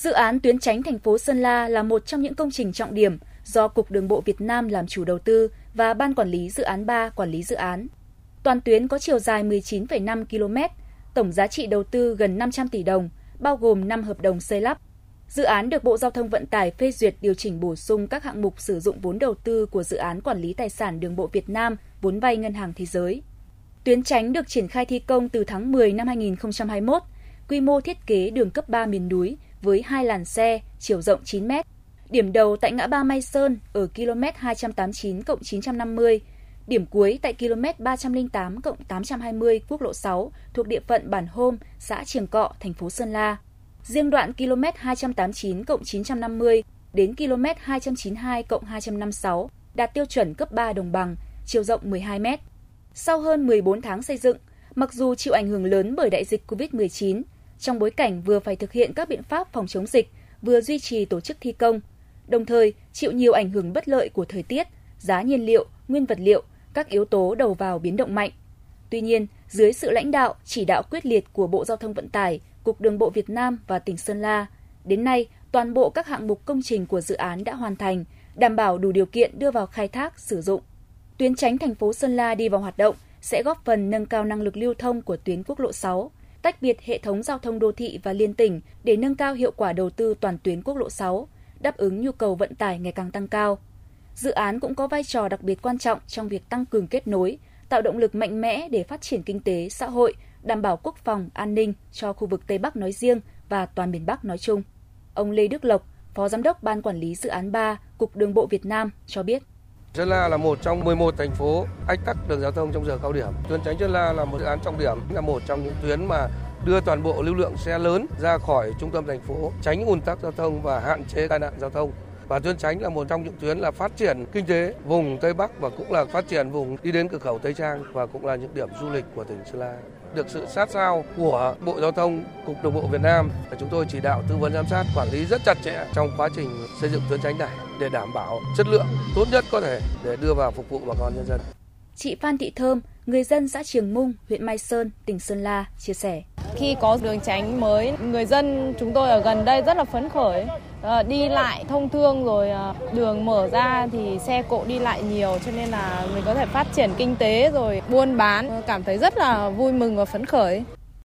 Dự án tuyến tránh thành phố Sơn La là một trong những công trình trọng điểm do Cục Đường bộ Việt Nam làm chủ đầu tư và Ban Quản lý Dự án 3 quản lý dự án. Toàn tuyến có chiều dài 19,5 km, tổng giá trị đầu tư gần 500 tỷ đồng, bao gồm 5 hợp đồng xây lắp. Dự án được Bộ Giao thông Vận tải phê duyệt điều chỉnh bổ sung các hạng mục sử dụng vốn đầu tư của dự án quản lý tài sản đường bộ Việt Nam, vốn vay Ngân hàng Thế giới. Tuyến tránh được triển khai thi công từ tháng 10 năm 2021, quy mô thiết kế đường cấp 3 miền núi với 2 làn xe, chiều rộng 9 m. Điểm đầu tại ngã ba Mai Sơn ở km 289+950, điểm cuối tại km 308+820 quốc lộ 6 thuộc địa phận bản Hôm, xã Triềng Cọ, thành phố Sơn La. Riêng đoạn km 289+950 đến km 292+256 đạt tiêu chuẩn cấp 3 đồng bằng, chiều rộng 12 m. Sau hơn 14 tháng xây dựng, mặc dù chịu ảnh hưởng lớn bởi đại dịch COVID-19, trong bối cảnh vừa phải thực hiện các biện pháp phòng chống dịch, vừa duy trì tổ chức thi công, đồng thời chịu nhiều ảnh hưởng bất lợi của thời tiết, giá nhiên liệu, nguyên vật liệu, các yếu tố đầu vào biến động mạnh. Tuy nhiên, dưới sự lãnh đạo, chỉ đạo quyết liệt của Bộ Giao thông Vận tải, Cục Đường bộ Việt Nam và tỉnh Sơn La, đến nay toàn bộ các hạng mục công trình của dự án đã hoàn thành, đảm bảo đủ điều kiện đưa vào khai thác, sử dụng. Tuyến tránh thành phố Sơn La đi vào hoạt động sẽ góp phần nâng cao năng lực lưu thông của tuyến quốc lộ 6, tách biệt hệ thống giao thông đô thị và liên tỉnh để nâng cao hiệu quả đầu tư toàn tuyến quốc lộ 6, đáp ứng nhu cầu vận tải ngày càng tăng cao. Dự án cũng có vai trò đặc biệt quan trọng trong việc tăng cường kết nối, tạo động lực mạnh mẽ để phát triển kinh tế, xã hội, đảm bảo quốc phòng, an ninh cho khu vực Tây Bắc nói riêng và toàn miền Bắc nói chung. Ông Lê Đức Lộc, Phó Giám đốc Ban Quản lý Dự án 3, Cục Đường bộ Việt Nam cho biết. Sơn La là một trong 11 thành phố ách tắc đường giao thông trong giờ cao điểm. Tuyến tránh Sơn La là một dự án trọng điểm, là một trong những tuyến mà đưa toàn bộ lưu lượng xe lớn ra khỏi trung tâm thành phố, tránh ùn tắc giao thông và hạn chế tai nạn giao thông. Và tuyến tránh là một trong những tuyến là phát triển kinh tế vùng Tây Bắc và cũng là phát triển vùng đi đến cửa khẩu Tây Trang và cũng là những điểm du lịch của tỉnh Sơn La. Được sự sát sao của Bộ Giao thông, Cục Đường bộ Việt Nam, và chúng tôi chỉ đạo tư vấn giám sát quản lý rất chặt chẽ trong quá trình xây dựng tuyến tránh này để đảm bảo chất lượng tốt nhất có thể để đưa vào phục vụ bà con nhân dân. Chị Phan Thị Thơm, người dân xã Triềng Mung, huyện Mai Sơn, tỉnh Sơn La chia sẻ. Khi có đường tránh mới, người dân chúng tôi ở gần đây rất là phấn khởi. Đi lại thông thương rồi đường mở ra thì xe cộ đi lại nhiều cho nên là mình có thể phát triển kinh tế rồi buôn bán, cảm thấy rất là vui mừng và phấn khởi.